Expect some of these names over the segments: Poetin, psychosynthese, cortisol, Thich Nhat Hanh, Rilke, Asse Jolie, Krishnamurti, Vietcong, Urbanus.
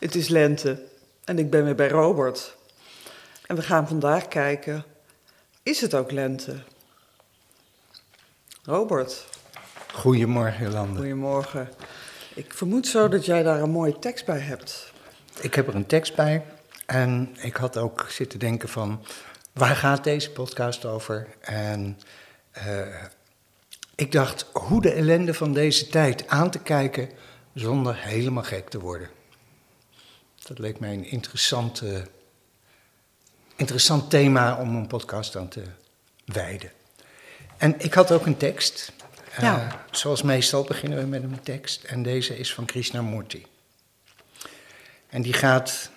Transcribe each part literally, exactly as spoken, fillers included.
Het is lente en ik ben weer bij Robert. En we gaan vandaag kijken, is het ook lente? Robert. Goedemorgen, Jolande. Goedemorgen. Ik vermoed zo dat jij daar een mooie tekst bij hebt. Ik heb er een tekst bij en ik had ook zitten denken van, waar gaat deze podcast over? En uh, ik dacht, hoe de ellende van deze tijd aan te kijken zonder helemaal gek te worden. Dat leek mij een interessant, uh, interessant thema om een podcast aan te wijden. En ik had ook een tekst. Uh, ja. Zoals meestal beginnen we met een tekst. En deze is van Krishnamurti. En die gaat...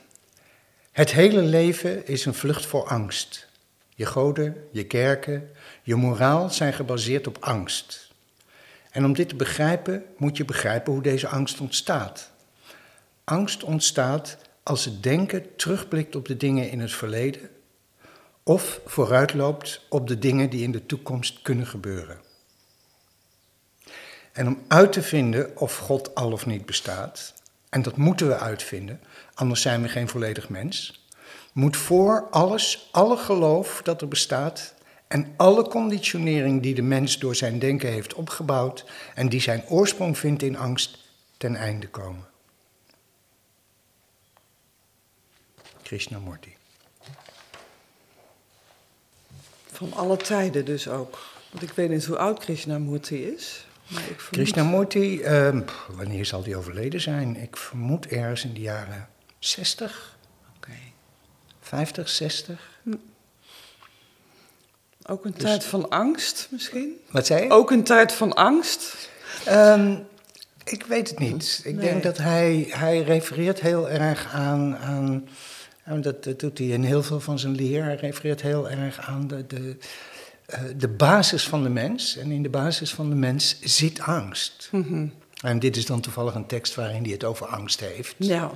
Het hele leven is een vlucht voor angst. Je goden, je kerken, je moraal zijn gebaseerd op angst. En om dit te begrijpen, moet je begrijpen hoe deze angst ontstaat. Angst ontstaat als het denken terugblikt op de dingen in het verleden... of vooruitloopt op de dingen die in de toekomst kunnen gebeuren. En om uit te vinden of God al of niet bestaat... en dat moeten we uitvinden, anders zijn we geen volledig mens... moet voor alles, alle geloof dat er bestaat... en alle conditionering die de mens door zijn denken heeft opgebouwd... en die zijn oorsprong vindt in angst, ten einde komen. Krishnamurti. Van alle tijden dus ook. Want ik weet niet hoe oud Krishnamurti is. Maar ik vermoed... Krishnamurti, uh, wanneer zal die overleden zijn? Ik vermoed ergens in de jaren zestig. Oké. Okay. vijftig, zestig. Hm. Ook een dus... tijd van angst misschien? Wat zei je? Ook een tijd van angst? Um, ik weet het niet. Ik nee. denk dat hij, hij refereert heel erg aan... aan dat, dat doet hij in heel veel van zijn leer. Hij refereert heel erg aan de... de Uh, de basis van de mens, en in de basis van de mens zit angst. Mm-hmm. En dit is dan toevallig een tekst waarin hij het over angst heeft. Ja.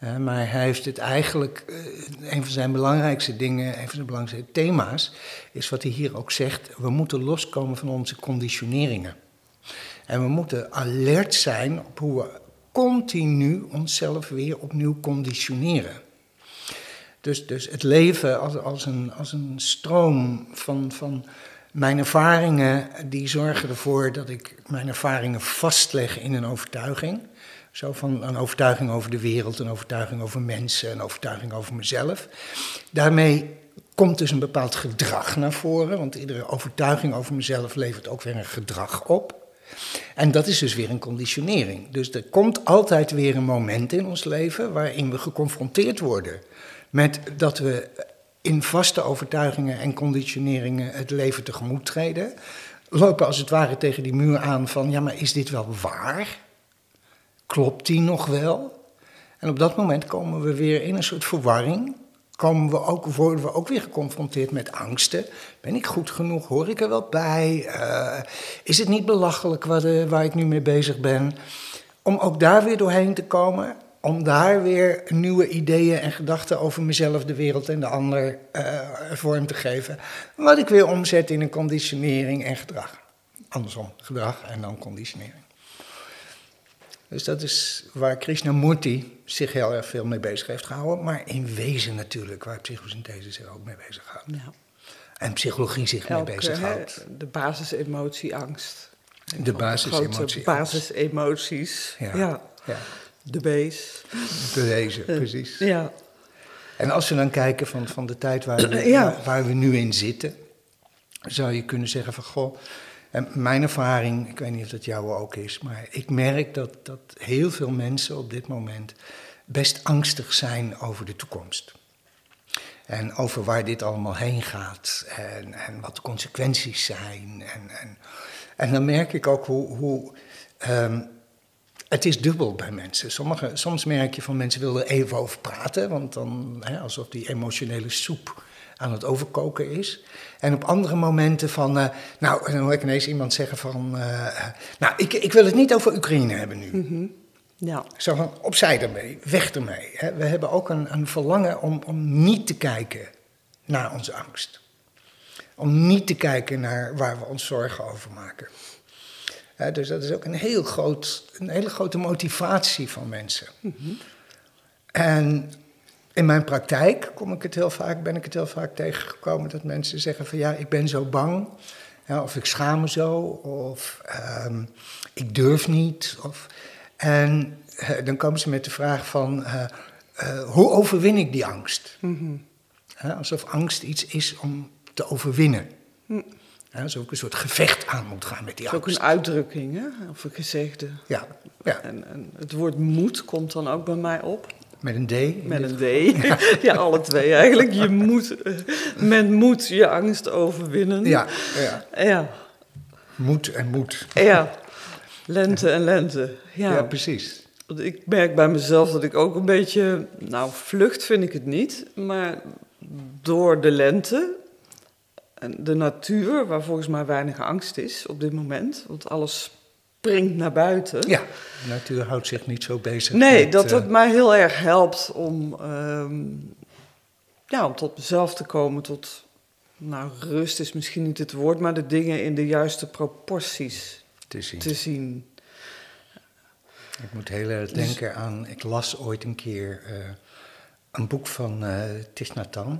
Uh, maar hij heeft het eigenlijk, uh, een van zijn belangrijkste dingen, een van zijn belangrijkste thema's, is wat hij hier ook zegt, we moeten loskomen van onze conditioneringen. En we moeten alert zijn op hoe we continu onszelf weer opnieuw conditioneren. Dus, dus het leven als, als, een, als een stroom van, van mijn ervaringen... die zorgen ervoor dat ik mijn ervaringen vastleg in een overtuiging. Zo van een overtuiging over de wereld, een overtuiging over mensen... een overtuiging over mezelf. Daarmee komt dus een bepaald gedrag naar voren... want iedere overtuiging over mezelf levert ook weer een gedrag op. En dat is dus weer een conditionering. Dus er komt altijd weer een moment in ons leven waarin we geconfronteerd worden... met dat we in vaste overtuigingen en conditioneringen het leven tegemoet treden... lopen als het ware tegen die muur aan van, ja, maar is dit wel waar? Klopt die nog wel? En op dat moment komen we weer in een soort verwarring... Komen we ook, worden we ook weer geconfronteerd met angsten. Ben ik goed genoeg? Hoor ik er wel bij? Uh, is het niet belachelijk wat, uh, waar ik nu mee bezig ben? Om ook daar weer doorheen te komen... om daar weer nieuwe ideeën en gedachten over mezelf, de wereld en de ander uh, vorm te geven. Wat ik weer omzet in een conditionering en gedrag. Andersom, gedrag en dan conditionering. Dus dat is waar Krishnamurti zich heel erg veel mee bezig heeft gehouden. Maar in wezen natuurlijk, waar psychosynthese zich ook mee bezig houdt. Ja. En psychologie zich Elke, mee bezig houdt. De basisemotie angst. De basisemotie basisemoties. Ja. Ja. Ja. De bees. De deze, precies. Ja. En als we dan kijken van, van de tijd waar we, ja. waar we nu in zitten... zou je kunnen zeggen van, goh... En mijn ervaring, ik weet niet of dat jouw ook is... maar ik merk dat, dat heel veel mensen op dit moment... best angstig zijn over de toekomst. En over waar dit allemaal heen gaat. En, en wat de consequenties zijn. En, en, en dan merk ik ook hoe... hoe um, het is dubbel bij mensen. Sommige, soms merk je van mensen willen er even over praten... want dan hè, alsof die emotionele soep... aan het overkoken is. En op andere momenten van... Uh, nou, dan hoor ik ineens iemand zeggen van... Uh, nou, ik, ik wil het niet over Oekraïne hebben nu. Mm-hmm. Ja. Zo van, opzij ermee, weg ermee. Hè. We hebben ook een, een verlangen om, om niet te kijken naar onze angst. Om niet te kijken naar waar we ons zorgen over maken. Hè, dus dat is ook een, heel groot, een hele grote motivatie van mensen. Mm-hmm. En in mijn praktijk kom ik het heel vaak, ben ik het heel vaak tegengekomen dat mensen zeggen van ja, ik ben zo bang. Ja, of ik schaam me zo, of um, ik durf niet. Of, en uh, dan komen ze met de vraag van, uh, uh, hoe overwin ik die angst? Mm-hmm. Ja, alsof angst iets is om te overwinnen. Mm. Ja, alsof ik een soort gevecht aan moet gaan met die angst. Dat is ook een uitdrukking, hè? Of een gezegde. Ja. ja. En, en het woord moed komt dan ook bij mij op. Met een D? Met een D. Ja. ja, alle twee eigenlijk. Je moet met moed je angst overwinnen. Ja. ja. ja. Moed en moed. Ja. Lente en lente. Ja. ja, precies. Ik merk bij mezelf dat ik ook een beetje... Nou, vlucht vind ik het niet. Maar door de lente... en de natuur, waar volgens mij weinig angst is op dit moment... want alles... springt naar buiten. Ja, de natuur houdt zich niet zo bezig. Nee, met, dat het uh... mij heel erg helpt om, um, ja, om tot mezelf te komen. Tot, nou, rust is misschien niet het woord, maar de dingen in de juiste proporties te zien. Te zien. Ik moet heel erg denken aan, ik las ooit een keer uh, een boek van uh, Thich Nhat Hanh,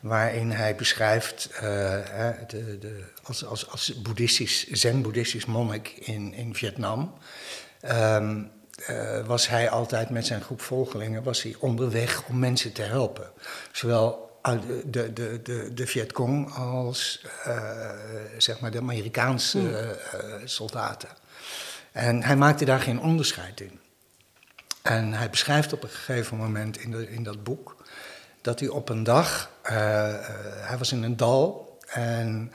waarin hij beschrijft, uh, de, de, als, als, als boeddhistisch, zen-boeddhistisch monnik in, in Vietnam... Um, uh, was hij altijd met zijn groep volgelingen was hij onderweg om mensen te helpen. Zowel de, de, de, de, de Vietcong als uh, zeg maar de Amerikaanse uh, soldaten. En hij maakte daar geen onderscheid in. En hij beschrijft op een gegeven moment in, de, in dat boek... dat hij op een dag, uh, uh, hij was in een dal en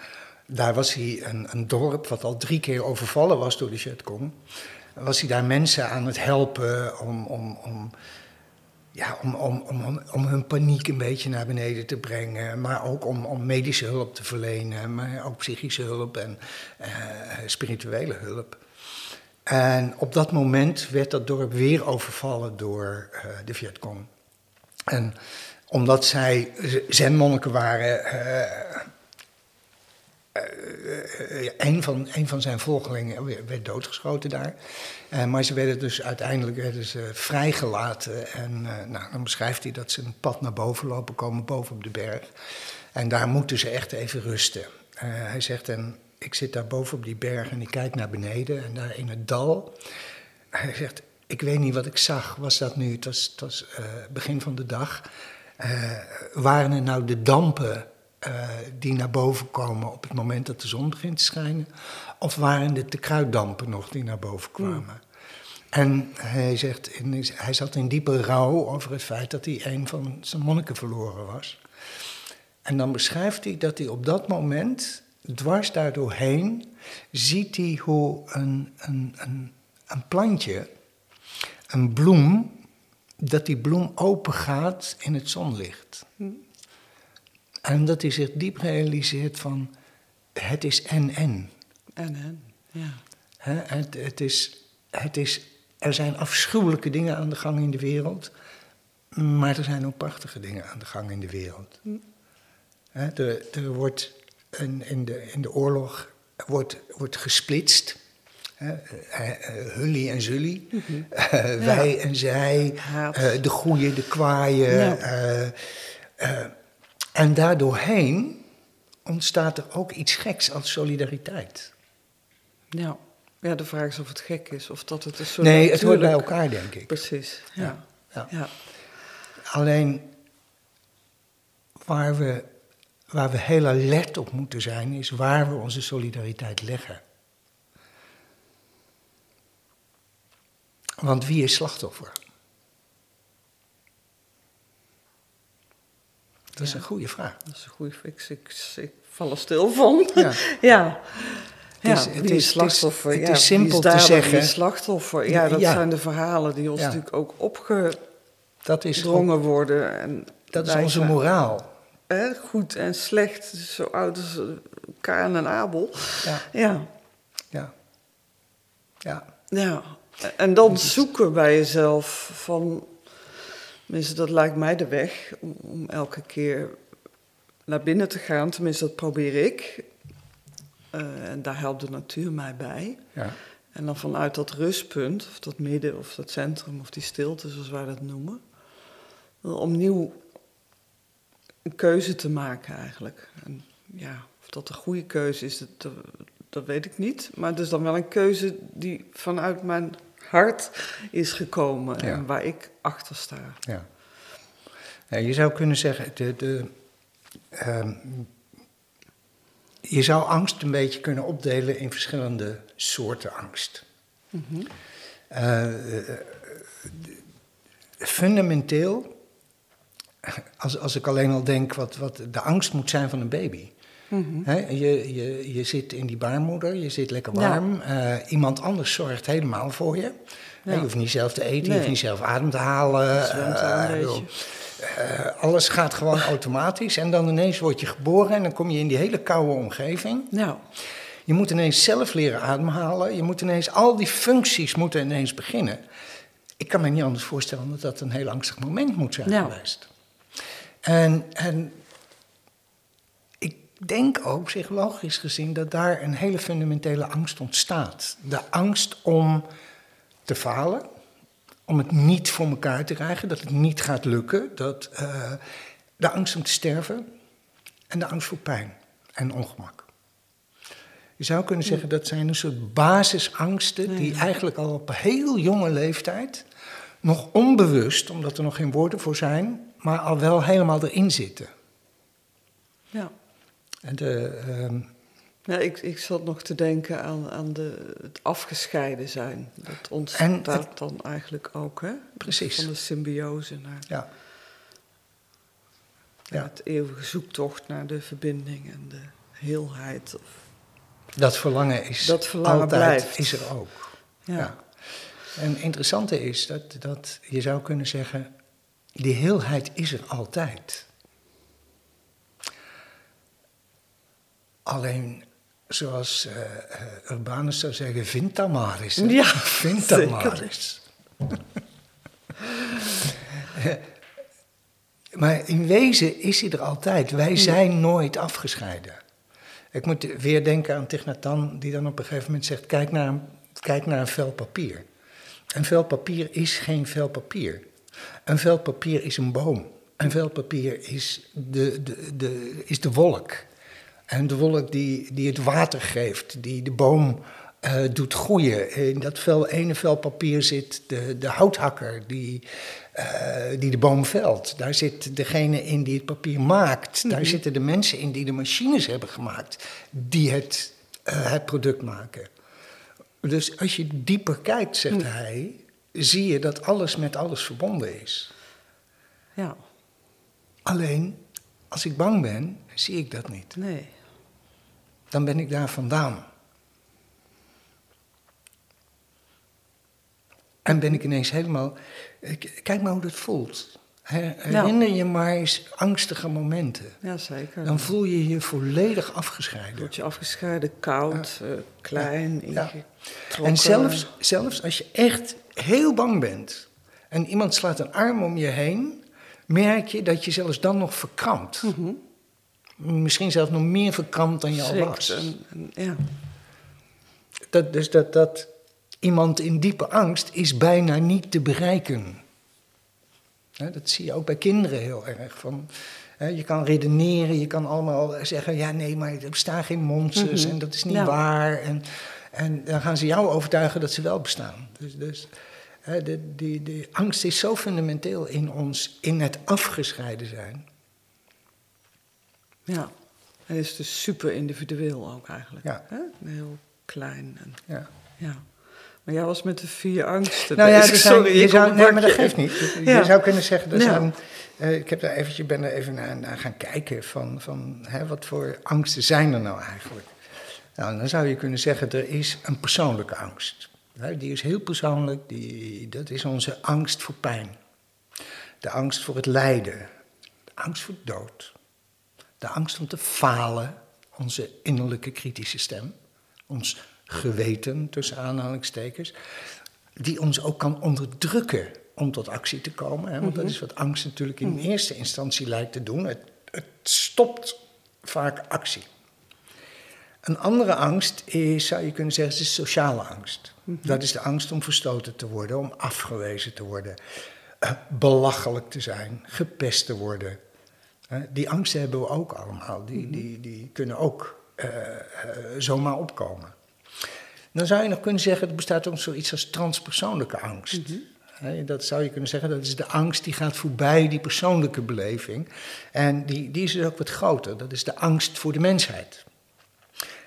daar was hij een, een dorp... wat al drie keer overvallen was door de Vietcong. Was hij daar mensen aan het helpen om, om, om, ja, om, om, om, om hun paniek een beetje naar beneden te brengen... maar ook om, om medische hulp te verlenen, maar ook psychische hulp en uh, spirituele hulp. En op dat moment werd dat dorp weer overvallen door uh, de Vietcong. En... omdat zij zenmonniken waren, uh, uh, een, van, een van zijn volgelingen werd doodgeschoten daar. Uh, maar ze werden dus uiteindelijk werden ze vrijgelaten. En uh, nou, dan beschrijft hij dat ze een pad naar boven lopen, komen boven op de berg. En daar moeten ze echt even rusten. Uh, hij zegt, en ik zit daar boven op die berg en ik kijk naar beneden en daar in het dal. Hij zegt, ik weet niet wat ik zag, was dat nu, het was, het was uh, begin van de dag... Uh, waren er nou de dampen uh, die naar boven komen op het moment dat de zon begint te schijnen? Of waren het de kruiddampen nog die naar boven kwamen? Mm. En hij zegt, in, hij zat in diepe rouw over het feit dat hij een van zijn monniken verloren was. En dan beschrijft hij dat hij op dat moment, dwars daardoorheen, ziet hij hoe een, een, een, een plantje, een bloem... dat die bloem open gaat in het zonlicht. Hm. En dat hij zich diep realiseert van... het is en-en. En-en, ja. He, het, het is, het is, er zijn afschuwelijke dingen aan de gang in de wereld... maar er zijn ook prachtige dingen aan de gang in de wereld. Hm. He, er, er wordt in, in, de, in de oorlog wordt, wordt gesplitst... Uh, uh, uh, hully en zully, mm-hmm. uh, ja. wij en zij, uh, de goeie, de kwaaie. Ja. Uh, uh, en daardoorheen ontstaat er ook iets geks als solidariteit. Ja. ja, de vraag is of het gek is, of dat het een soort... Nee, het hoort bij elkaar, denk ik. Precies, ja. Ja. Ja. Ja. Alleen waar we, waar we heel alert op moeten zijn, is waar we onze solidariteit leggen. Want wie is slachtoffer? Dat is ja. een goede vraag. Dat is een goede vraag. Ik, ik, ik val er stil van. Ja. ja. Het is, ja. Wie is slachtoffer? Het is, het is ja. simpel is te zeggen. Wie is slachtoffer? Ja, dat ja. zijn de verhalen die ons ja. natuurlijk ook opgedrongen worden. En dat is onze moraal. Hè? Goed en slecht, zo oud als Kain en Abel. Ja. Ja. Ja. ja. ja. En dan zoeken bij jezelf van, tenminste dat lijkt mij de weg, om, om elke keer naar binnen te gaan. Tenminste, dat probeer ik. Uh, en daar helpt de natuur mij bij. Ja. En dan vanuit dat rustpunt, of dat midden, of dat centrum, of die stilte, zoals wij dat noemen. opnieuw een keuze te maken eigenlijk. En ja, of dat de goede keuze is, dat, dat weet ik niet. Maar het is dan wel een keuze die vanuit mijn hart is gekomen. Ja. En waar ik achter sta. Ja. Je zou kunnen zeggen... De, de, um, je zou angst een beetje kunnen opdelen in verschillende soorten angst. Mm-hmm. uh, fundamenteel, als, als ik alleen al denk wat, wat de angst moet zijn van een baby. Mm-hmm. He, je, je, je zit in die baarmoeder, je zit lekker warm. Ja. Uh, iemand anders zorgt helemaal voor je. Ja. Je hoeft niet zelf te eten, nee. Je hoeft niet zelf adem te halen. Uh, uh, uh, alles gaat gewoon automatisch. En dan ineens word je geboren en dan kom je in die hele koude omgeving. Nou. Je moet ineens zelf leren ademhalen. Je moet ineens, al die functies moeten ineens beginnen. Ik kan me niet anders voorstellen dat dat een heel angstig moment moet zijn nou. geweest. En, en ik denk ook, psychologisch gezien, dat daar een hele fundamentele angst ontstaat. De angst om te falen, om het niet voor elkaar te krijgen, dat het niet gaat lukken. Dat, uh, de angst om te sterven en de angst voor pijn en ongemak. Je zou kunnen zeggen dat zijn een soort basisangsten... Nee. die eigenlijk al op heel jonge leeftijd, nog onbewust... omdat er nog geen woorden voor zijn, maar al wel helemaal erin zitten. Ja. En de, um... ja ik, ik zat nog te denken aan, aan de, het afgescheiden zijn. Dat ontstaat het, dan eigenlijk ook, hè? Precies. Van de symbiose naar ja. Ja. het eeuwige zoektocht naar de verbinding en de heelheid... Of, dat verlangen is dat verlangen altijd, blijft. Is er ook. Ja. Ja. En het interessante is dat, dat je zou kunnen zeggen... die heelheid is er altijd. Alleen, zoals uh, Urbanus zou zeggen, vind dat maar eens. Hè? Ja, vind dat maar eens. Maar in wezen is hij er altijd. Wij zijn nooit afgescheiden. Ik moet weer denken aan Thich Nhat Hanh, die dan op een gegeven moment zegt... Kijk naar, kijk naar een vel papier. Een vel papier is geen vel papier. Een vel papier is een boom. Een vel papier is de, de, de, is de wolk. En de wolk die, die het water geeft, die de boom uh, doet groeien. In dat vel, ene vel papier zit de, de houthakker die, uh, die de boom velt. Daar zit degene in die het papier maakt. Daar mm-hmm. zitten de mensen in die de machines hebben gemaakt die het, uh, het product maken. Dus als je dieper kijkt, zegt mm. hij, zie je dat alles met alles verbonden is. Ja. Alleen, als ik bang ben, zie ik dat niet. Nee. Dan ben ik daar vandaan. En ben ik ineens helemaal... Kijk maar hoe dat voelt. Herinner je maar eens angstige momenten. Ja, zeker. Dan voel je je volledig afgescheiden. Word je afgescheiden, koud, ja. uh, klein, ja. ingetrokken. En zelfs, zelfs als je echt heel bang bent... en iemand slaat een arm om je heen... merk je dat je zelfs dan nog verkrampt. Mm-hmm. Misschien zelfs nog meer verkrampt dan je zeker. al was. En, en, ja. dat, dus dat... dat iemand in diepe angst is bijna niet te bereiken. He, dat zie je ook bij kinderen heel erg. Van, he, je kan redeneren, je kan allemaal zeggen... ja, nee, maar er bestaan geen monsters mm-hmm. en dat is niet nou. waar. En, en dan gaan ze jou overtuigen dat ze wel bestaan. Dus, dus he, de, die, die angst is zo fundamenteel in ons, in het afgescheiden zijn. Ja, het is dus super individueel ook eigenlijk. Ja. He? Heel klein. En, ja. ja. Maar jij was met de vier angsten. Nou ja, dus sorry, je zou, nee, maar dat geeft niet. Je ja. zou kunnen zeggen, dat ja. een, uh, ik heb daar eventjes, ben er even naar, naar gaan kijken van, van hè, wat voor angsten zijn er nou eigenlijk? Nou, dan zou je kunnen zeggen, er is een persoonlijke angst. Hè, die is heel persoonlijk, die, dat is onze angst voor pijn. De angst voor het lijden, de angst voor dood, de angst om te falen, onze innerlijke kritische stem, ons geweten, tussen aanhalingstekens, die ons ook kan onderdrukken om tot actie te komen. Hè? Want mm-hmm. dat is wat angst natuurlijk in mm-hmm. eerste instantie lijkt te doen. Het, het stopt vaak actie. Een andere angst is, zou je kunnen zeggen, is sociale angst. Mm-hmm. Dat is de angst om verstoten te worden, om afgewezen te worden. belachelijk te zijn, gepest te worden. Die angsten hebben we ook allemaal. Die, die, die kunnen ook uh, zomaar opkomen. Dan zou je nog kunnen zeggen, er bestaat ook zoiets als transpersoonlijke angst. Mm-hmm. Dat zou je kunnen zeggen, dat is de angst die gaat voorbij die persoonlijke beleving. En die, die is dus ook wat groter. Dat is de angst voor de mensheid.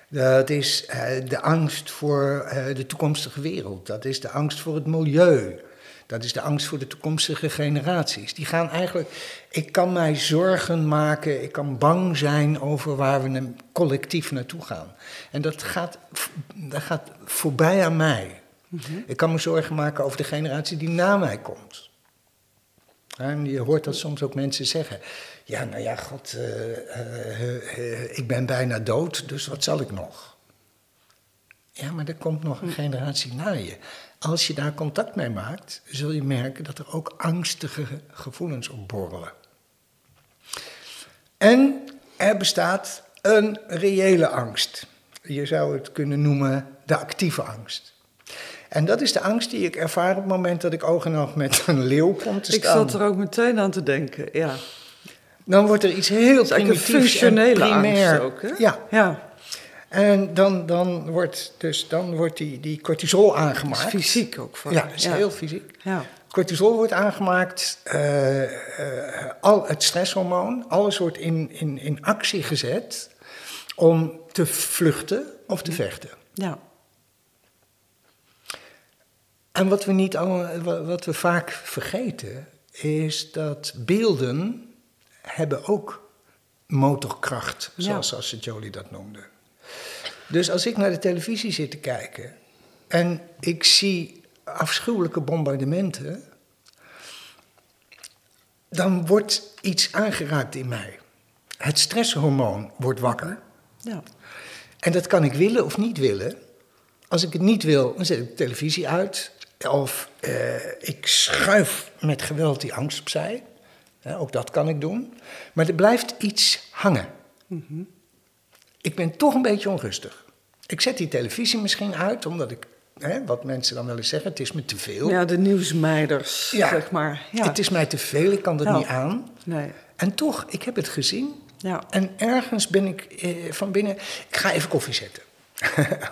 Dat is uh, de angst voor uh, de toekomstige wereld. Dat is de angst voor het milieu. Dat is de angst voor de toekomstige generaties. Die gaan eigenlijk, ik kan mij zorgen maken, ik kan bang zijn over waar we collectief naartoe gaan. En dat gaat, dat gaat voorbij aan mij. Mm-hmm. Ik kan me zorgen maken over de generatie die na mij komt. En je hoort dat soms ook mensen zeggen. Ja, nou ja, god, uh, uh, uh, uh, ik ben bijna dood, dus wat zal ik nog? Ja, maar er komt nog een generatie na je. Als je daar contact mee maakt, zul je merken dat er ook angstige gevoelens opborrelen. En er bestaat een reële angst. Je zou het kunnen noemen de actieve angst. En dat is de angst die ik ervaar op het moment dat ik oog in oog met een leeuw kom te staan. Ik zat er ook meteen aan te denken, ja. Dan wordt er iets heel primitiefs en primair. Ook, hè? Ja, ja. En dan, dan wordt, dus, dan wordt die, die cortisol aangemaakt. Dat is fysiek ook van. Ja, dat is ja. heel fysiek. Ja. Cortisol wordt aangemaakt, uh, uh, al het stresshormoon, alles wordt in, in, in actie gezet om te vluchten of te vechten. Ja. En wat we, niet al, wat we vaak vergeten is dat beelden hebben ook motorkracht, zoals ja. Asse Jolie dat noemde. Dus als ik naar de televisie zit te kijken en ik zie afschuwelijke bombardementen, dan wordt iets aangeraakt in mij. Het stresshormoon wordt wakker. Ja. En dat kan ik willen of niet willen. Als ik het niet wil, dan zet ik de televisie uit. Of eh, ik schuif met geweld die angst opzij. Eh, ook dat kan ik doen. Maar er blijft iets hangen. Mm-hmm. Ik ben toch een beetje onrustig. Ik zet die televisie misschien uit, omdat ik, hè, wat mensen dan wel eens zeggen, het is me te veel. Ja, de nieuwsmeiders, ja. zeg maar. Ja. Het is mij te veel, ik kan dat ja. niet aan. Nee. En toch, ik heb het gezien. Ja. En ergens ben ik eh, van binnen, ik ga even koffie zetten.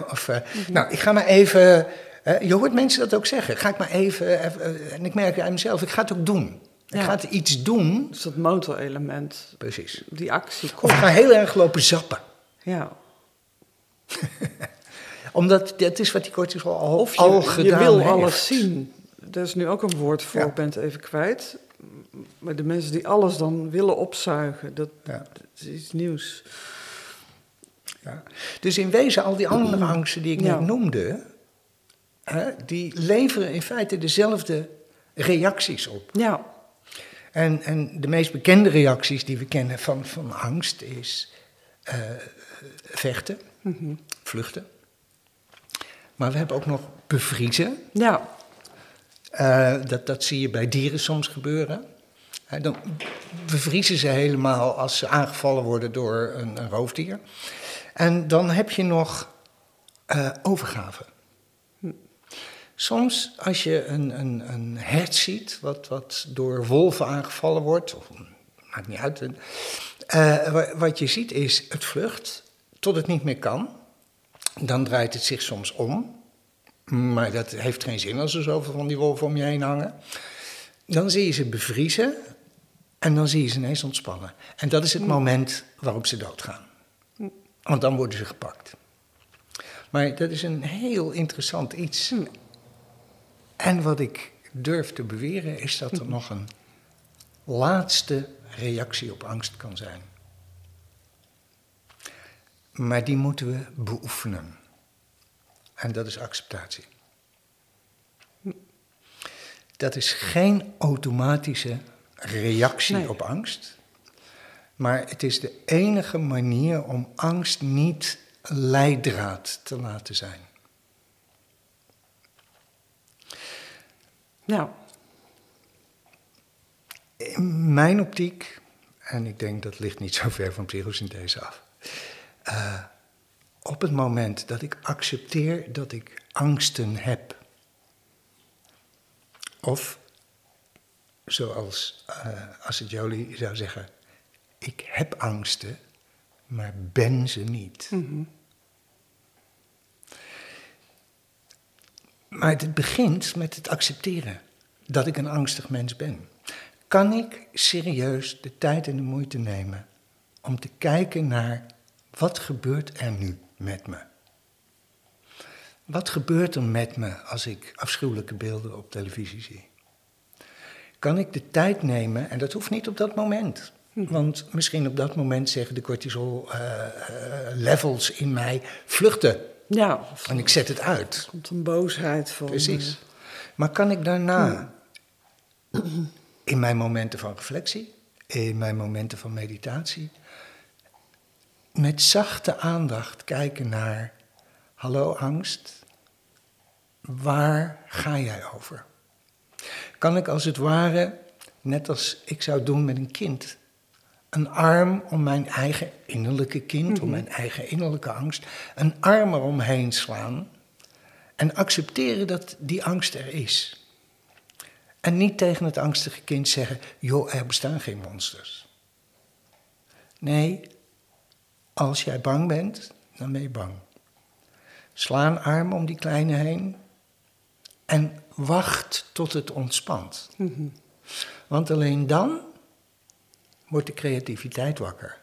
of, uh, mm-hmm. Nou, ik ga maar even, uh, je hoort mensen dat ook zeggen. Ga ik maar even, even uh, en ik merk aan mezelf, ik ga het ook doen. Ja. Ik ga het iets doen. Dus dat motorelement. Precies. Die actie. Komt. Of ik ga heel erg lopen zappen. Ja. Omdat dat is wat die cortisol al, of je, al gedaan heeft. Je wil alles zien. Daar is nu ook een woord voor, ja. ik ben het even kwijt. Maar de mensen die alles dan willen opzuigen, dat, ja. dat is iets nieuws. Ja. Dus in wezen al die andere angsten die ik ja. net noemde, hè, die leveren in feite dezelfde reacties op. Ja. En, en de meest bekende reacties die we kennen van, van angst is... Uh, vechten, mm-hmm. vluchten. Maar we hebben ook nog bevriezen. Ja. Uh, dat, dat zie je bij dieren soms gebeuren. He, dan bevriezen ze helemaal als ze aangevallen worden door een, een roofdier. En dan heb je nog uh, overgave. Hm. Soms als je een, een, een hert ziet wat, wat door wolven aangevallen wordt... Of, maakt niet uit... Uh, wat je ziet is, het vlucht tot het niet meer kan. Dan draait het zich soms om. Maar dat heeft geen zin als er zoveel van die wolven om je heen hangen. Dan zie je ze bevriezen en dan zie je ze ineens ontspannen. En dat is het moment waarop ze doodgaan. Want dan worden ze gepakt. Maar dat is een heel interessant iets. En wat ik durf te beweren is dat er nog een laatste... reactie op angst kan zijn. Maar die moeten we beoefenen. En dat is acceptatie. Dat is geen automatische reactie nee. op angst. Maar het is de enige manier om angst niet leidraad te laten zijn. Nou... In mijn optiek, en ik denk dat ligt niet zo ver van psychosynthese af... Uh, op het moment dat ik accepteer dat ik angsten heb... of zoals uh, Asse Jolie zou zeggen, ik heb angsten, maar ben ze niet. Mm-hmm. Maar het begint met het accepteren dat ik een angstig mens ben. Kan ik serieus de tijd en de moeite nemen om te kijken naar wat gebeurt er nu met me? Wat gebeurt er met me als ik afschuwelijke beelden op televisie zie? Kan ik de tijd nemen, en dat hoeft niet op dat moment, want misschien op dat moment zeggen de cortisol uh, levels in mij vluchten. Ja, of, en ik zet het uit. Er komt een boosheid van. Precies. Uh, maar kan ik daarna, ja. in mijn momenten van reflectie, in mijn momenten van meditatie, met zachte aandacht kijken naar, hallo angst, waar ga jij over? Kan ik als het ware, net als ik zou doen met een kind, een arm om mijn eigen innerlijke kind, mm-hmm. om mijn eigen innerlijke angst, een arm eromheen slaan en accepteren dat die angst er is. En niet tegen het angstige kind zeggen, joh, er bestaan geen monsters. Nee, als jij bang bent, dan ben je bang. Sla een arm om die kleine heen en wacht tot het ontspant. Mm-hmm. Want alleen dan wordt de creativiteit wakker.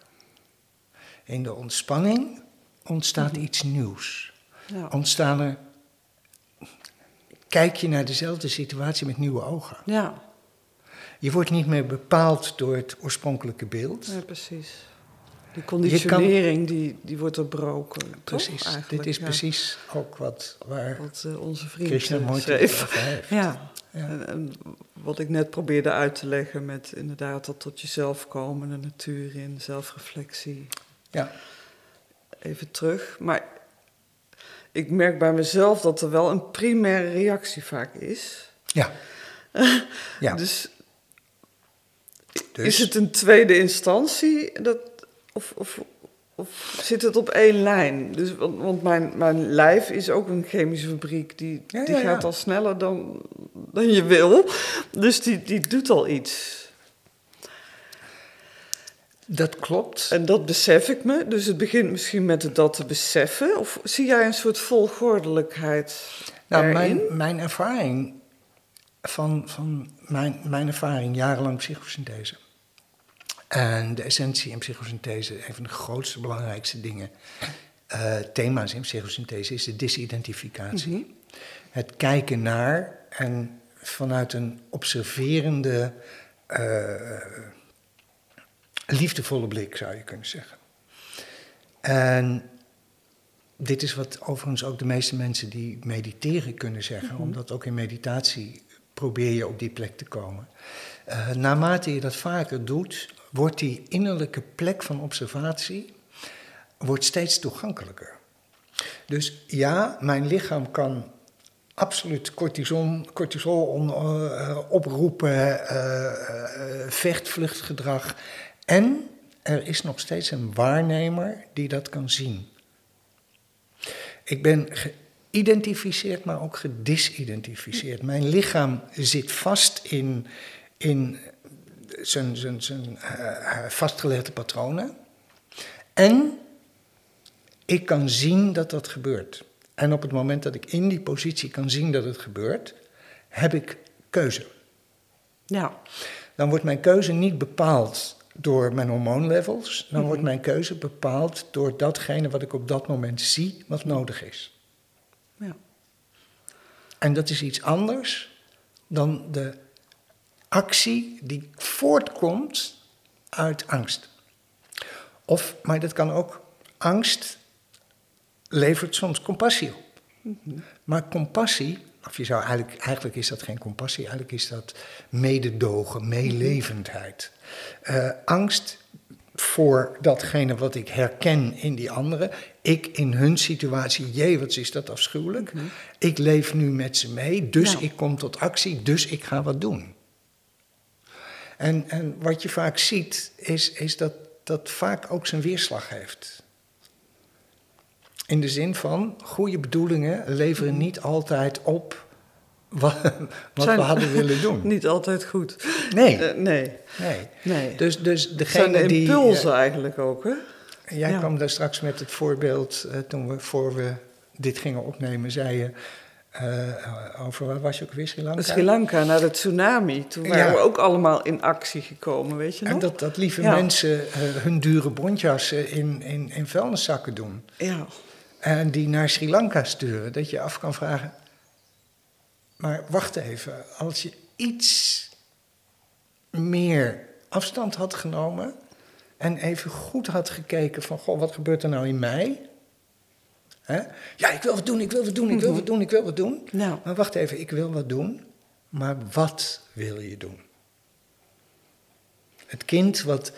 In de ontspanning ontstaat mm-hmm. iets nieuws. Ja. Ontstaan er... Kijk je naar dezelfde situatie met nieuwe ogen. Ja. Je wordt niet meer bepaald door het oorspronkelijke beeld. Ja, precies. Die conditionering kan, die, die wordt doorbroken. Precies. Toch, dit is ja. precies ook wat waar wat, uh, onze vriend Krishnamurti schreef. Heeft. Ja. Ja. En, en wat ik net probeerde uit te leggen met inderdaad dat tot jezelf komen, de natuur in, zelfreflectie. Ja. Even terug. Maar ik merk bij mezelf dat er wel een primaire reactie vaak is. Ja. ja. Dus, dus is het een tweede instantie dat... Of, of, of zit het op één lijn? Dus, want want mijn, mijn lijf is ook een chemische fabriek. Die, ja, die ja, gaat ja. al sneller dan, dan je wil. Dus die, die doet al iets. Dat klopt. En dat besef ik me. Dus het begint misschien met het dat te beseffen. Of zie jij een soort volgordelijkheid nou, erin? Mijn, mijn ervaring... Van, van mijn, mijn ervaring jarenlang psychosynthese... En de essentie in psychosynthese, een van de grootste, belangrijkste dingen... Uh, thema's in psychosynthese is de disidentificatie. Mm-hmm. Het kijken naar en vanuit een observerende, uh, liefdevolle blik, zou je kunnen zeggen. En dit is wat overigens ook de meeste mensen die mediteren kunnen zeggen... Mm-hmm. omdat ook in meditatie probeer je op die plek te komen. Uh, naarmate je dat vaker doet... wordt die innerlijke plek van observatie wordt steeds toegankelijker. Dus ja, mijn lichaam kan absoluut cortison, cortisol on, uh, oproepen, uh, uh, vechtvluchtgedrag. En er is nog steeds een waarnemer die dat kan zien. Ik ben geïdentificeerd, maar ook gedisidentificeerd. Mijn lichaam zit vast in... in zijn, zijn, zijn uh, vastgelegde patronen. En ik kan zien dat dat gebeurt. En op het moment dat ik in die positie kan zien dat het gebeurt, heb ik keuze. Ja. Dan wordt mijn keuze niet bepaald door mijn hormoonlevels. Dan mm-hmm. wordt mijn keuze bepaald door datgene wat ik op dat moment zie wat nodig is. Ja. En dat is iets anders dan de actie die voortkomt uit angst. Of, maar dat kan ook, angst levert soms compassie op. Mm-hmm. Maar compassie, of je zou eigenlijk, eigenlijk is dat geen compassie, eigenlijk is dat mededogen, meelevendheid. Uh, angst voor datgene wat ik herken in die anderen, ik in hun situatie, jee, wat is dat afschuwelijk. Mm-hmm. Ik leef nu met ze mee, dus ja. ik kom tot actie, dus ik ga wat doen. En, en wat je vaak ziet, is, is dat dat vaak ook zijn weerslag heeft. In de zin van, goede bedoelingen leveren niet altijd op wat, wat zijn, we hadden willen doen. Niet altijd goed. Nee. Uh, nee. nee. nee. Dus, dus degene zijn de impulsen die, uh, eigenlijk ook, hè? Jij ja. kwam daar straks met het voorbeeld, uh, toen we voor we dit gingen opnemen, zei je... Uh, over wat was je ook weer, Sri Lanka? Sri Lanka, na de tsunami. Toen waren ja. we ook allemaal in actie gekomen, weet je nog? En dat, dat lieve ja. mensen uh, hun dure bontjassen in, in, in vuilniszakken doen. Ja. En die naar Sri Lanka sturen. Dat je af kan vragen... Maar wacht even, als je iets meer afstand had genomen... en even goed had gekeken van, goh, wat gebeurt er nou in mij... He? Ja, ik wil wat doen, ik wil wat doen, ik wil wat doen, ik wil wat doen. Nou. Maar wacht even, ik wil wat doen, maar wat wil je doen? Het kind wat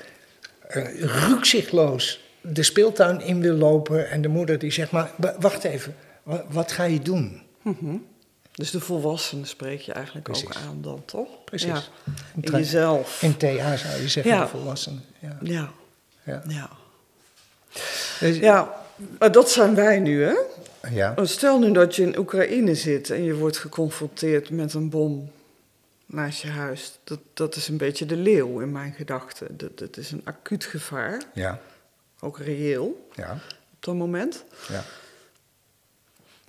uh, rukzichtloos de speeltuin in wil lopen... en de moeder die zegt, maar wacht even, wat, wat ga je doen? Mm-hmm. Dus de volwassenen spreek je eigenlijk Precies. ook aan dan, toch? Precies. Ja. In Tra- jezelf. In T H zou je zeggen, ja. de volwassenen. Ja. Ja. Ja. ja. Dus, ja. Maar dat zijn wij nu, hè? Ja. Stel nu dat je in Oekraïne zit en je wordt geconfronteerd met een bom naast je huis. Dat, dat is een beetje de leeuw in mijn gedachten. Dat, dat is een acuut gevaar. Ja. Ook reëel. Ja. Op dat moment. Ja.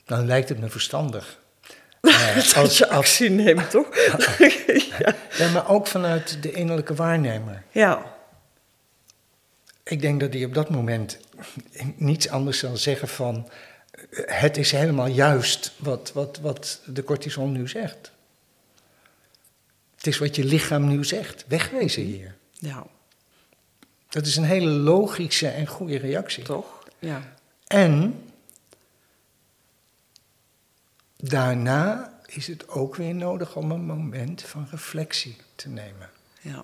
Dan lijkt het me verstandig. Uh, dat als je actie af... neemt, toch? ja. Ja, maar ook vanuit de innerlijke waarnemer. Ja. Ik denk dat hij op dat moment niets anders zal zeggen van... het is helemaal juist wat, wat, wat de cortison nu zegt. Het is wat je lichaam nu zegt. Wegwezen hier. Ja. Dat is een hele logische en goede reactie. Toch? Ja. En daarna is het ook weer nodig om een moment van reflectie te nemen. Ja.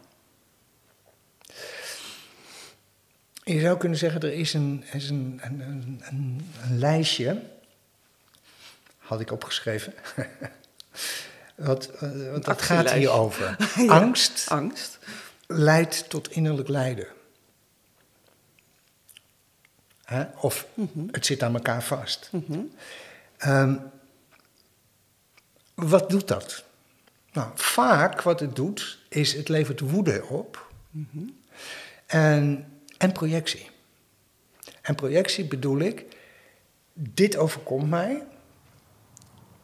Je zou kunnen zeggen, er is, een, is een, een, een, een, een lijstje, had ik opgeschreven, wat, uh, wat dat gaat hier over. ja. Angst, Angst leidt tot innerlijk lijden. Hè? Of mm-hmm. het zit aan elkaar vast. Mm-hmm. Um, wat doet dat? Nou, vaak wat het doet, is het levert woede op. Mm-hmm. En... En projectie. En projectie bedoel ik, dit overkomt mij,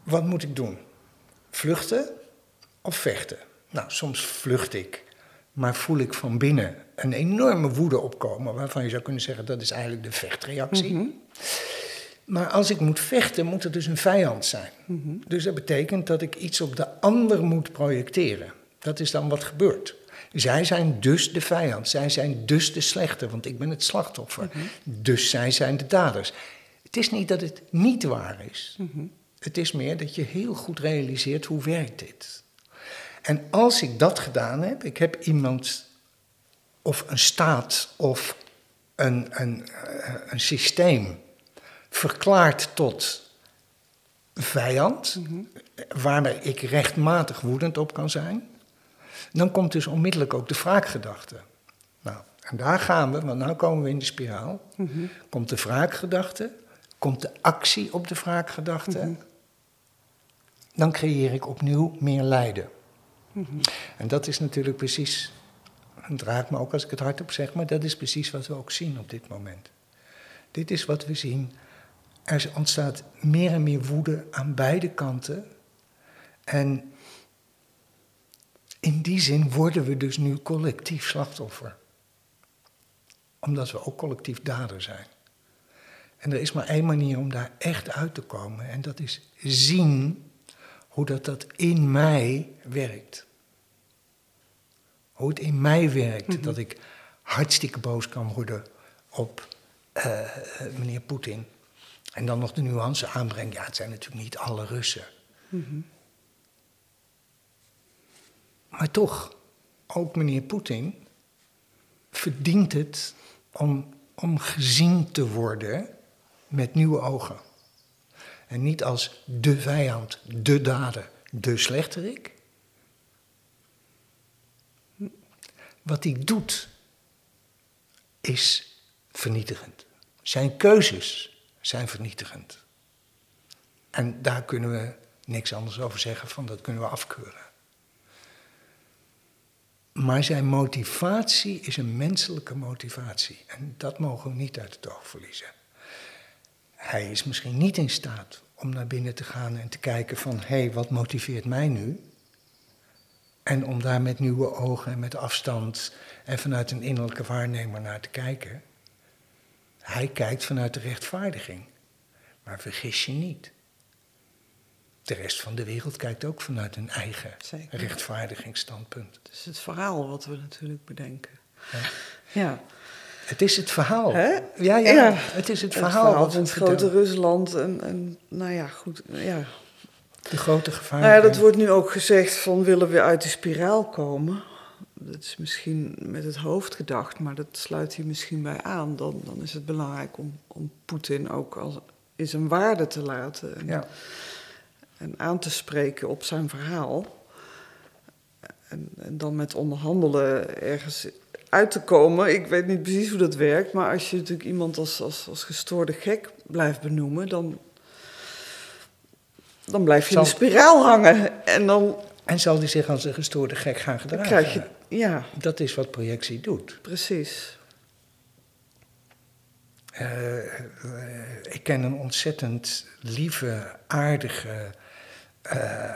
wat moet ik doen? Vluchten of vechten? Nou, soms vlucht ik, maar voel ik van binnen een enorme woede opkomen... waarvan je zou kunnen zeggen, dat is eigenlijk de vechtreactie. Mm-hmm. Maar als ik moet vechten, moet er dus een vijand zijn. Mm-hmm. Dus dat betekent dat ik iets op de ander moet projecteren. Dat is dan wat gebeurt. Zij zijn dus de vijand, zij zijn dus de slechte, want ik ben het slachtoffer. Mm-hmm. Dus zij zijn de daders. Het is niet dat het niet waar is. Mm-hmm. Het is meer dat je heel goed realiseert hoe werkt dit. En als ik dat gedaan heb, ik heb iemand of een staat of een, een, een systeem verklaard tot vijand... Mm-hmm. waarbij ik rechtmatig woedend op kan zijn... Dan komt dus onmiddellijk ook de wraakgedachte. Nou, en daar gaan we, want nu komen we in de spiraal. Mm-hmm. Komt de wraakgedachte, komt de actie op de wraakgedachte. Mm-hmm. Dan creëer ik opnieuw meer lijden. Mm-hmm. En dat is natuurlijk precies, het raakt me ook als ik het hardop zeg... maar dat is precies wat we ook zien op dit moment. Dit is wat we zien. Er ontstaat meer en meer woede aan beide kanten. En... in die zin worden we dus nu collectief slachtoffer. Omdat we ook collectief dader zijn. En er is maar één manier om daar echt uit te komen. En dat is zien hoe dat, dat in mij werkt. Hoe het in mij werkt. Mm-hmm. Dat ik hartstikke boos kan worden op uh, meneer Poetin. En dan nog de nuance aanbrengen. Ja, het zijn natuurlijk niet alle Russen. Mm-hmm. Maar toch, ook meneer Poetin verdient het om, om gezien te worden met nieuwe ogen. En niet als de vijand, de dader, de slechterik. Wat hij doet is vernietigend. Zijn keuzes zijn vernietigend. En daar kunnen we niks anders over zeggen van dat kunnen we afkeuren. Maar zijn motivatie is een menselijke motivatie. En dat mogen we niet uit het oog verliezen. Hij is misschien niet in staat om naar binnen te gaan en te kijken van... hé, hey, wat motiveert mij nu? En om daar met nieuwe ogen en met afstand en vanuit een innerlijke waarnemer naar te kijken. Hij kijkt vanuit de rechtvaardiging. Maar vergis je niet. De rest van de wereld kijkt ook vanuit een eigen Zeker. rechtvaardigingsstandpunt. Het is het verhaal wat we natuurlijk bedenken. Ja. ja. Het is het verhaal. Hè? Ja, ja, ja, het is het verhaal. Het verhaal van het grote Rusland en, en nou ja, goed, ja. De grote gevaar. Nou ja, dat wordt nu ook gezegd van willen we uit de spiraal komen. Dat is misschien met het hoofd gedacht, maar dat sluit hier misschien bij aan. Dan, dan is het belangrijk om, om Poetin ook als, in zijn waarde te laten. En, ja. En aan te spreken op zijn verhaal. En, en dan met onderhandelen ergens uit te komen. Ik weet niet precies hoe dat werkt, maar als je natuurlijk iemand als, als, als gestoorde gek blijft benoemen, dan, dan blijf je zal... in de spiraal hangen. En, dan... en zal die zich als een gestoorde gek gaan gedragen? Krijg je... ja. Dat is wat projectie doet. Precies. Uh, uh, ik ken een ontzettend lieve, aardige, uh,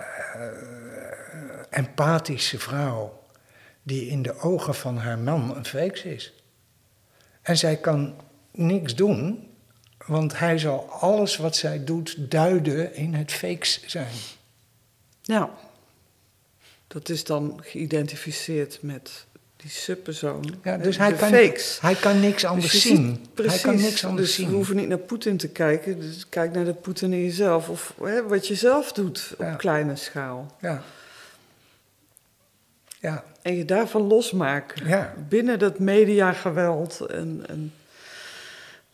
empathische vrouw die in de ogen van haar man een feeks is. En zij kan niks doen, want hij zal alles wat zij doet duiden in het feeks zijn. Nou, dat is dan geïdentificeerd met die subpersoon. Ja, dus hij kan, hij kan niks anders dus ziet, zien. Precies, hij kan niks anders dus zien. We hoeven niet naar Poetin te kijken. Dus kijk naar de Poetin in jezelf. Of hè, wat je zelf doet op ja. kleine schaal. Ja. Ja. En je daarvan losmaken. Ja. Binnen dat mediageweld en, en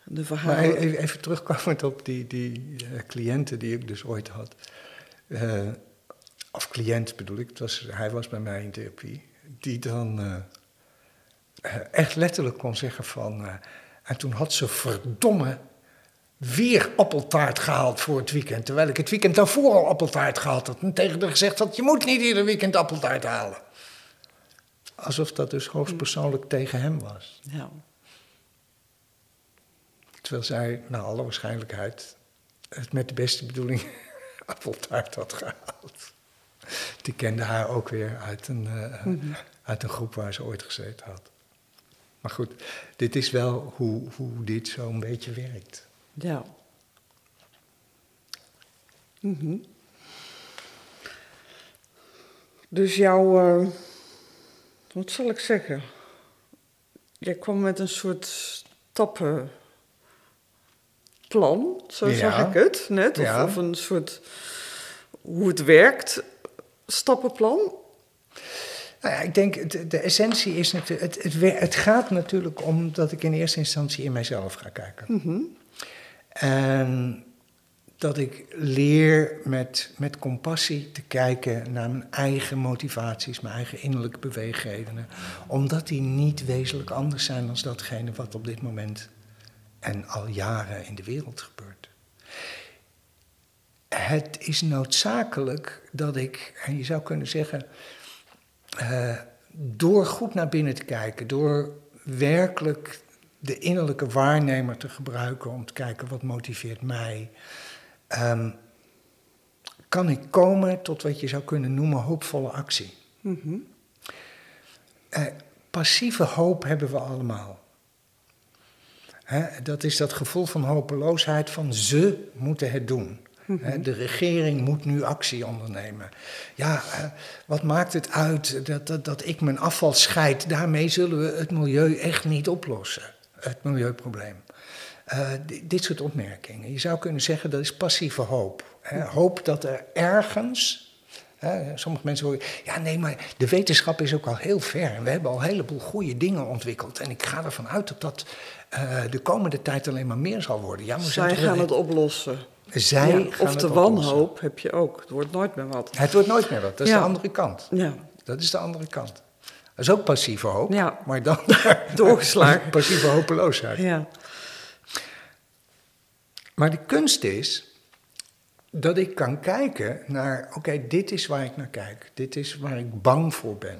de verhalen. Maar even, even terugkomend op die, die uh, cliënten die ik dus ooit had. Uh, of cliënt bedoel ik. Het was, hij was bij mij in therapie. Die dan uh, echt letterlijk kon zeggen van... Uh, en toen had ze verdomme weer appeltaart gehaald voor het weekend. Terwijl ik het weekend daarvoor al appeltaart gehaald had. En tegen haar gezegd had, je moet niet ieder weekend appeltaart halen. Alsof dat dus hoogstpersoonlijk hmm. tegen hem was. Ja. Terwijl zij, naar alle waarschijnlijkheid, het met de beste bedoeling appeltaart had gehaald. Die kende haar ook weer uit een, uh, mm-hmm. uit een groep waar ze ooit gezeten had. Maar goed, dit is wel hoe, hoe dit zo'n beetje werkt. Ja. Mm-hmm. Dus jouw... Uh, wat zal ik zeggen? Jij kwam met een soort stappenplan, zo ja. zag ik het net. Of, ja. of een soort... hoe het werkt... Stappenplan? Nou ja, ik denk, de, de essentie is natuurlijk... Het, het, het gaat natuurlijk om dat ik in eerste instantie in mijzelf ga kijken. Mm-hmm. En dat ik leer met, met compassie te kijken naar mijn eigen motivaties, mijn eigen innerlijke beweegredenen. Omdat die niet wezenlijk anders zijn dan datgene wat op dit moment en al jaren in de wereld gebeurt. Het is noodzakelijk dat ik, en je zou kunnen zeggen... Uh, door goed naar binnen te kijken, door werkelijk de innerlijke waarnemer te gebruiken... om te kijken wat motiveert mij... Um, kan ik komen tot wat je zou kunnen noemen hoopvolle actie. Mm-hmm. Uh, passieve hoop hebben we allemaal. Hè, dat is dat gevoel van hopeloosheid van ze moeten het doen... De regering moet nu actie ondernemen. Ja, wat maakt het uit dat, dat, dat ik mijn afval scheid? Daarmee zullen we het milieu echt niet oplossen, het milieuprobleem. Uh, dit, dit soort opmerkingen. Je zou kunnen zeggen dat is passieve hoop. Hè? Hoop dat er ergens... Hè, sommige mensen horen, ja nee, maar de wetenschap is ook al heel ver. En we hebben al een heleboel goede dingen ontwikkeld. En ik ga ervan uit dat dat uh, de komende tijd alleen maar meer zal worden. Ja, maar zij gaan het oplossen. Zij ja, gaan of de wanhoop oplossen. Heb je ook. Het wordt nooit meer wat. Het wordt nooit meer wat. Dat is ja. de andere kant. Ja. Dat is de andere kant. Dat is ook passieve hoop. Ja. Maar dan doorgeslagen. Passieve hopeloosheid. Ja. Maar de kunst is dat ik kan kijken naar, oké, okay, dit is waar ik naar kijk. Dit is waar ik bang voor ben.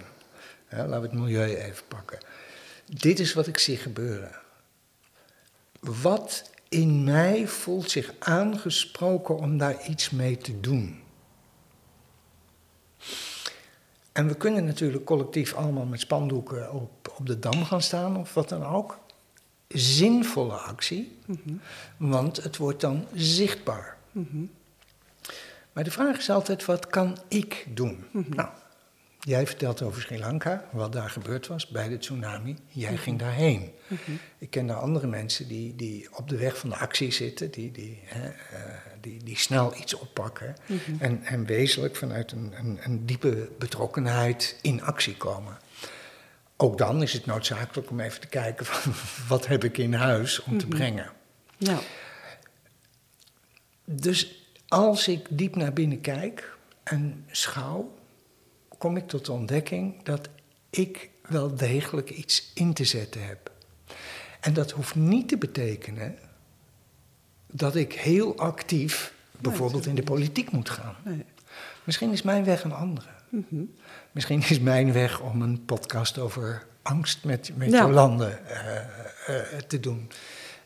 Ja, laten we het milieu even pakken. Dit is wat ik zie gebeuren. Wat in mij voelt zich aangesproken om daar iets mee te doen? En we kunnen natuurlijk collectief allemaal met spandoeken op, op de Dam gaan staan of wat dan ook. Zinvolle actie, mm-hmm. want het wordt dan zichtbaar. Mm-hmm. Maar de vraag is altijd, wat kan ik doen? Mm-hmm. Nou, jij vertelt over Sri Lanka, wat daar gebeurd was bij de tsunami. Jij mm-hmm. ging daarheen. Mm-hmm. Ik ken daar andere mensen die, die op de weg van de actie zitten, die, die, hè, uh, die, die snel iets oppakken. Mm-hmm. en, en wezenlijk vanuit een, een, een diepe betrokkenheid in actie komen. Ook dan is het noodzakelijk om even te kijken van, wat heb ik in huis om mm-hmm. te brengen. Ja. Dus als ik diep naar binnen kijk en schouw, kom ik tot de ontdekking dat ik wel degelijk iets in te zetten heb. En dat hoeft niet te betekenen dat ik heel actief bijvoorbeeld in de politiek moet gaan. Nee. Misschien is mijn weg een andere. Mm-hmm. Misschien is mijn weg om een podcast over angst met, met ja. Jolande uh, uh, te doen.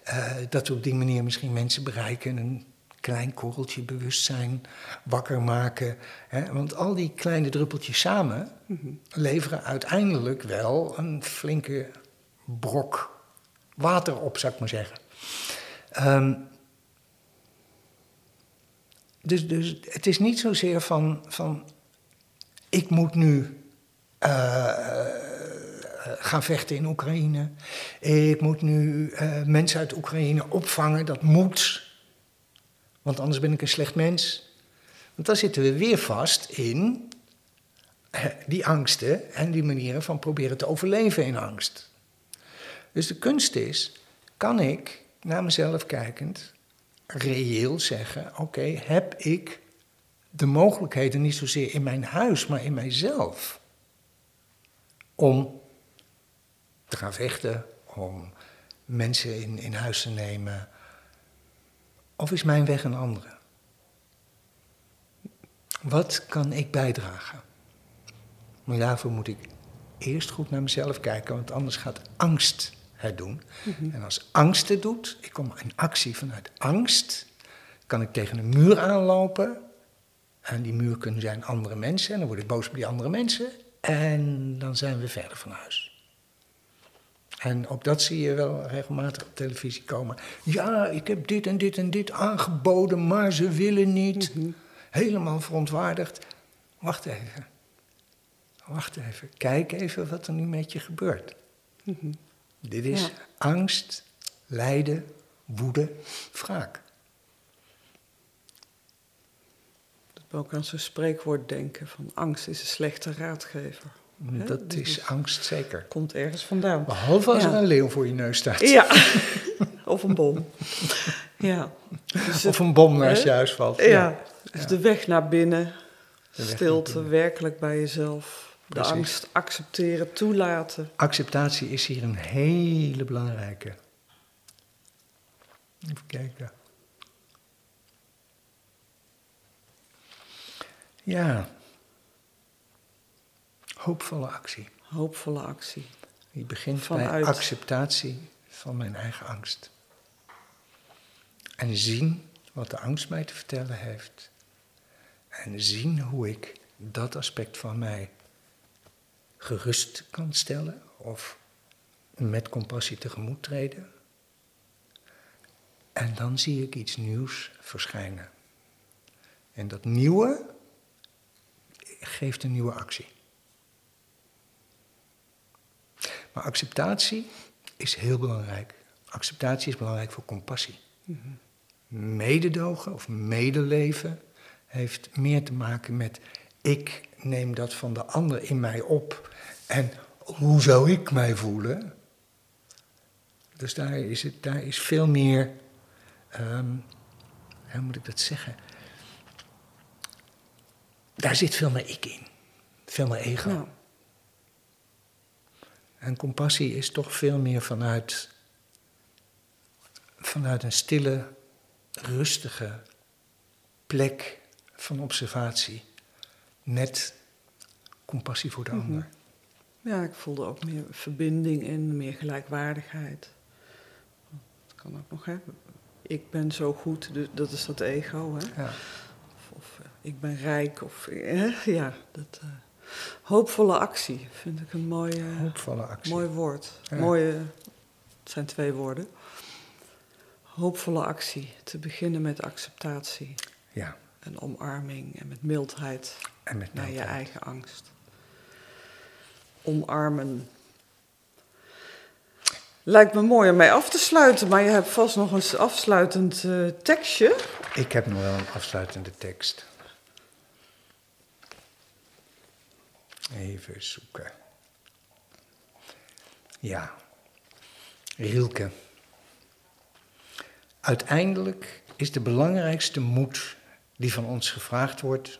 Uh, dat we op die manier misschien mensen bereiken, een klein korreltje bewustzijn wakker maken. Hè? Want al die kleine druppeltjes samen mm-hmm. leveren uiteindelijk wel een flinke brok water op, zou ik maar zeggen. Um, dus, dus het is niet zozeer van... van ik moet nu uh, gaan vechten in Oekraïne. Ik moet nu uh, mensen uit Oekraïne opvangen. Dat moet. Want anders ben ik een slecht mens. Want dan zitten we weer vast in uh, die angsten en die manieren van proberen te overleven in angst. Dus de kunst is, kan ik naar mezelf kijkend reëel zeggen... oké, okay, heb ik... de mogelijkheden niet zozeer in mijn huis, maar in mijzelf. Om te gaan vechten, om mensen in, in huis te nemen. Of is mijn weg een andere? Wat kan ik bijdragen? Maar daarvoor moet ik eerst goed naar mezelf kijken, want anders gaat angst het doen. Mm-hmm. En als angst het doet, ik kom in actie vanuit angst, kan ik tegen een muur aanlopen... En die muur kunnen zijn andere mensen. En dan word ik boos op die andere mensen. En dan zijn we verder van huis. En ook dat zie je wel regelmatig op televisie komen. Ja, ik heb dit en dit en dit aangeboden, maar ze willen niet. Mm-hmm. Helemaal verontwaardigd. Wacht even. Wacht even. Kijk even wat er nu met je gebeurt. Mm-hmm. Dit is ja. angst, lijden, woede, wraak. Ook aan zo'n spreekwoord denken van angst is een slechte raadgever. Dat He? is dus angst zeker. Komt ergens vandaan. Behalve als ja. er een leeuw voor je neus staat. Ja, of een bom. ja. Dus of een bom naast je huis valt. Ja, ja. Dus ja. de weg naar binnen, weg stilte, naar binnen. werkelijk bij jezelf. Precies. De angst accepteren, toelaten. Acceptatie is hier een hele belangrijke. Even kijken. Ja, hoopvolle actie. Hoopvolle actie. Die begint Vanuit. bij acceptatie van mijn eigen angst. En zien wat de angst mij te vertellen heeft. En zien hoe ik dat aspect van mij gerust kan stellen... of met compassie tegemoet treden. En dan zie ik iets nieuws verschijnen. En dat nieuwe... geeft een nieuwe actie. Maar acceptatie is heel belangrijk. Acceptatie is belangrijk voor compassie. Mm-hmm. Mededogen of medeleven heeft meer te maken met... ik neem dat van de ander in mij op en hoe zou ik mij voelen? Dus daar is, het, daar is veel meer... Um, hoe moet ik dat zeggen... Daar zit veel meer ik in, veel meer ego. Nou. En compassie is toch veel meer vanuit, vanuit een stille, rustige plek van observatie met compassie voor de mm-hmm. ander. Ja, ik voelde ook meer verbinding in, meer gelijkwaardigheid. Dat kan ook nog, hè. Ik ben zo goed, dus dat is dat ego, hè. Ja. Of, of ik ben rijk, of... Hè? Ja, dat... Uh, hoopvolle actie vind ik een mooi, uh, mooi woord. Ja. Mooie, het zijn twee woorden. Hoopvolle actie. Te beginnen met acceptatie. Ja. En omarming en met mildheid. En met mildheid. Naar je eigen angst. Omarmen. Lijkt me mooi om mee af te sluiten, maar je hebt vast nog een afsluitend uh, tekstje. Ik heb nog wel een afsluitende tekst. Even zoeken. Ja. Rilke. Uiteindelijk is de belangrijkste moed die van ons gevraagd wordt...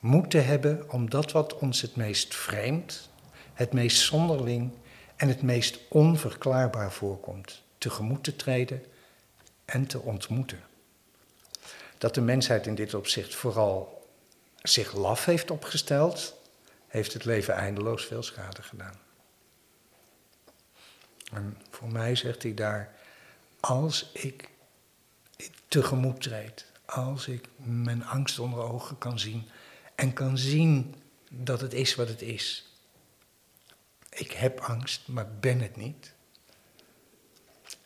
moed te hebben om dat wat ons het meest vreemd, het meest zonderling... en het meest onverklaarbaar voorkomt, tegemoet te treden en te ontmoeten. Dat de mensheid in dit opzicht vooral zich laf heeft opgesteld... heeft het leven eindeloos veel schade gedaan. En voor mij zegt hij daar... als ik tegemoet treed... als ik mijn angst onder ogen kan zien... en kan zien dat het is wat het is. Ik heb angst, maar ben het niet.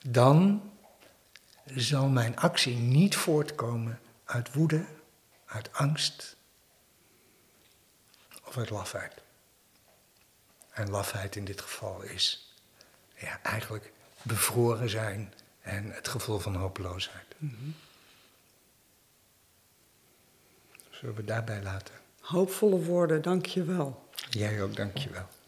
Dan zal mijn actie niet voortkomen uit woede, uit angst... of uit lafheid. En lafheid in dit geval is ja, eigenlijk bevroren zijn en het gevoel van hopeloosheid. Mm-hmm. Zullen we daarbij laten? Hoopvolle woorden, dank je wel. Jij ook, dank je wel.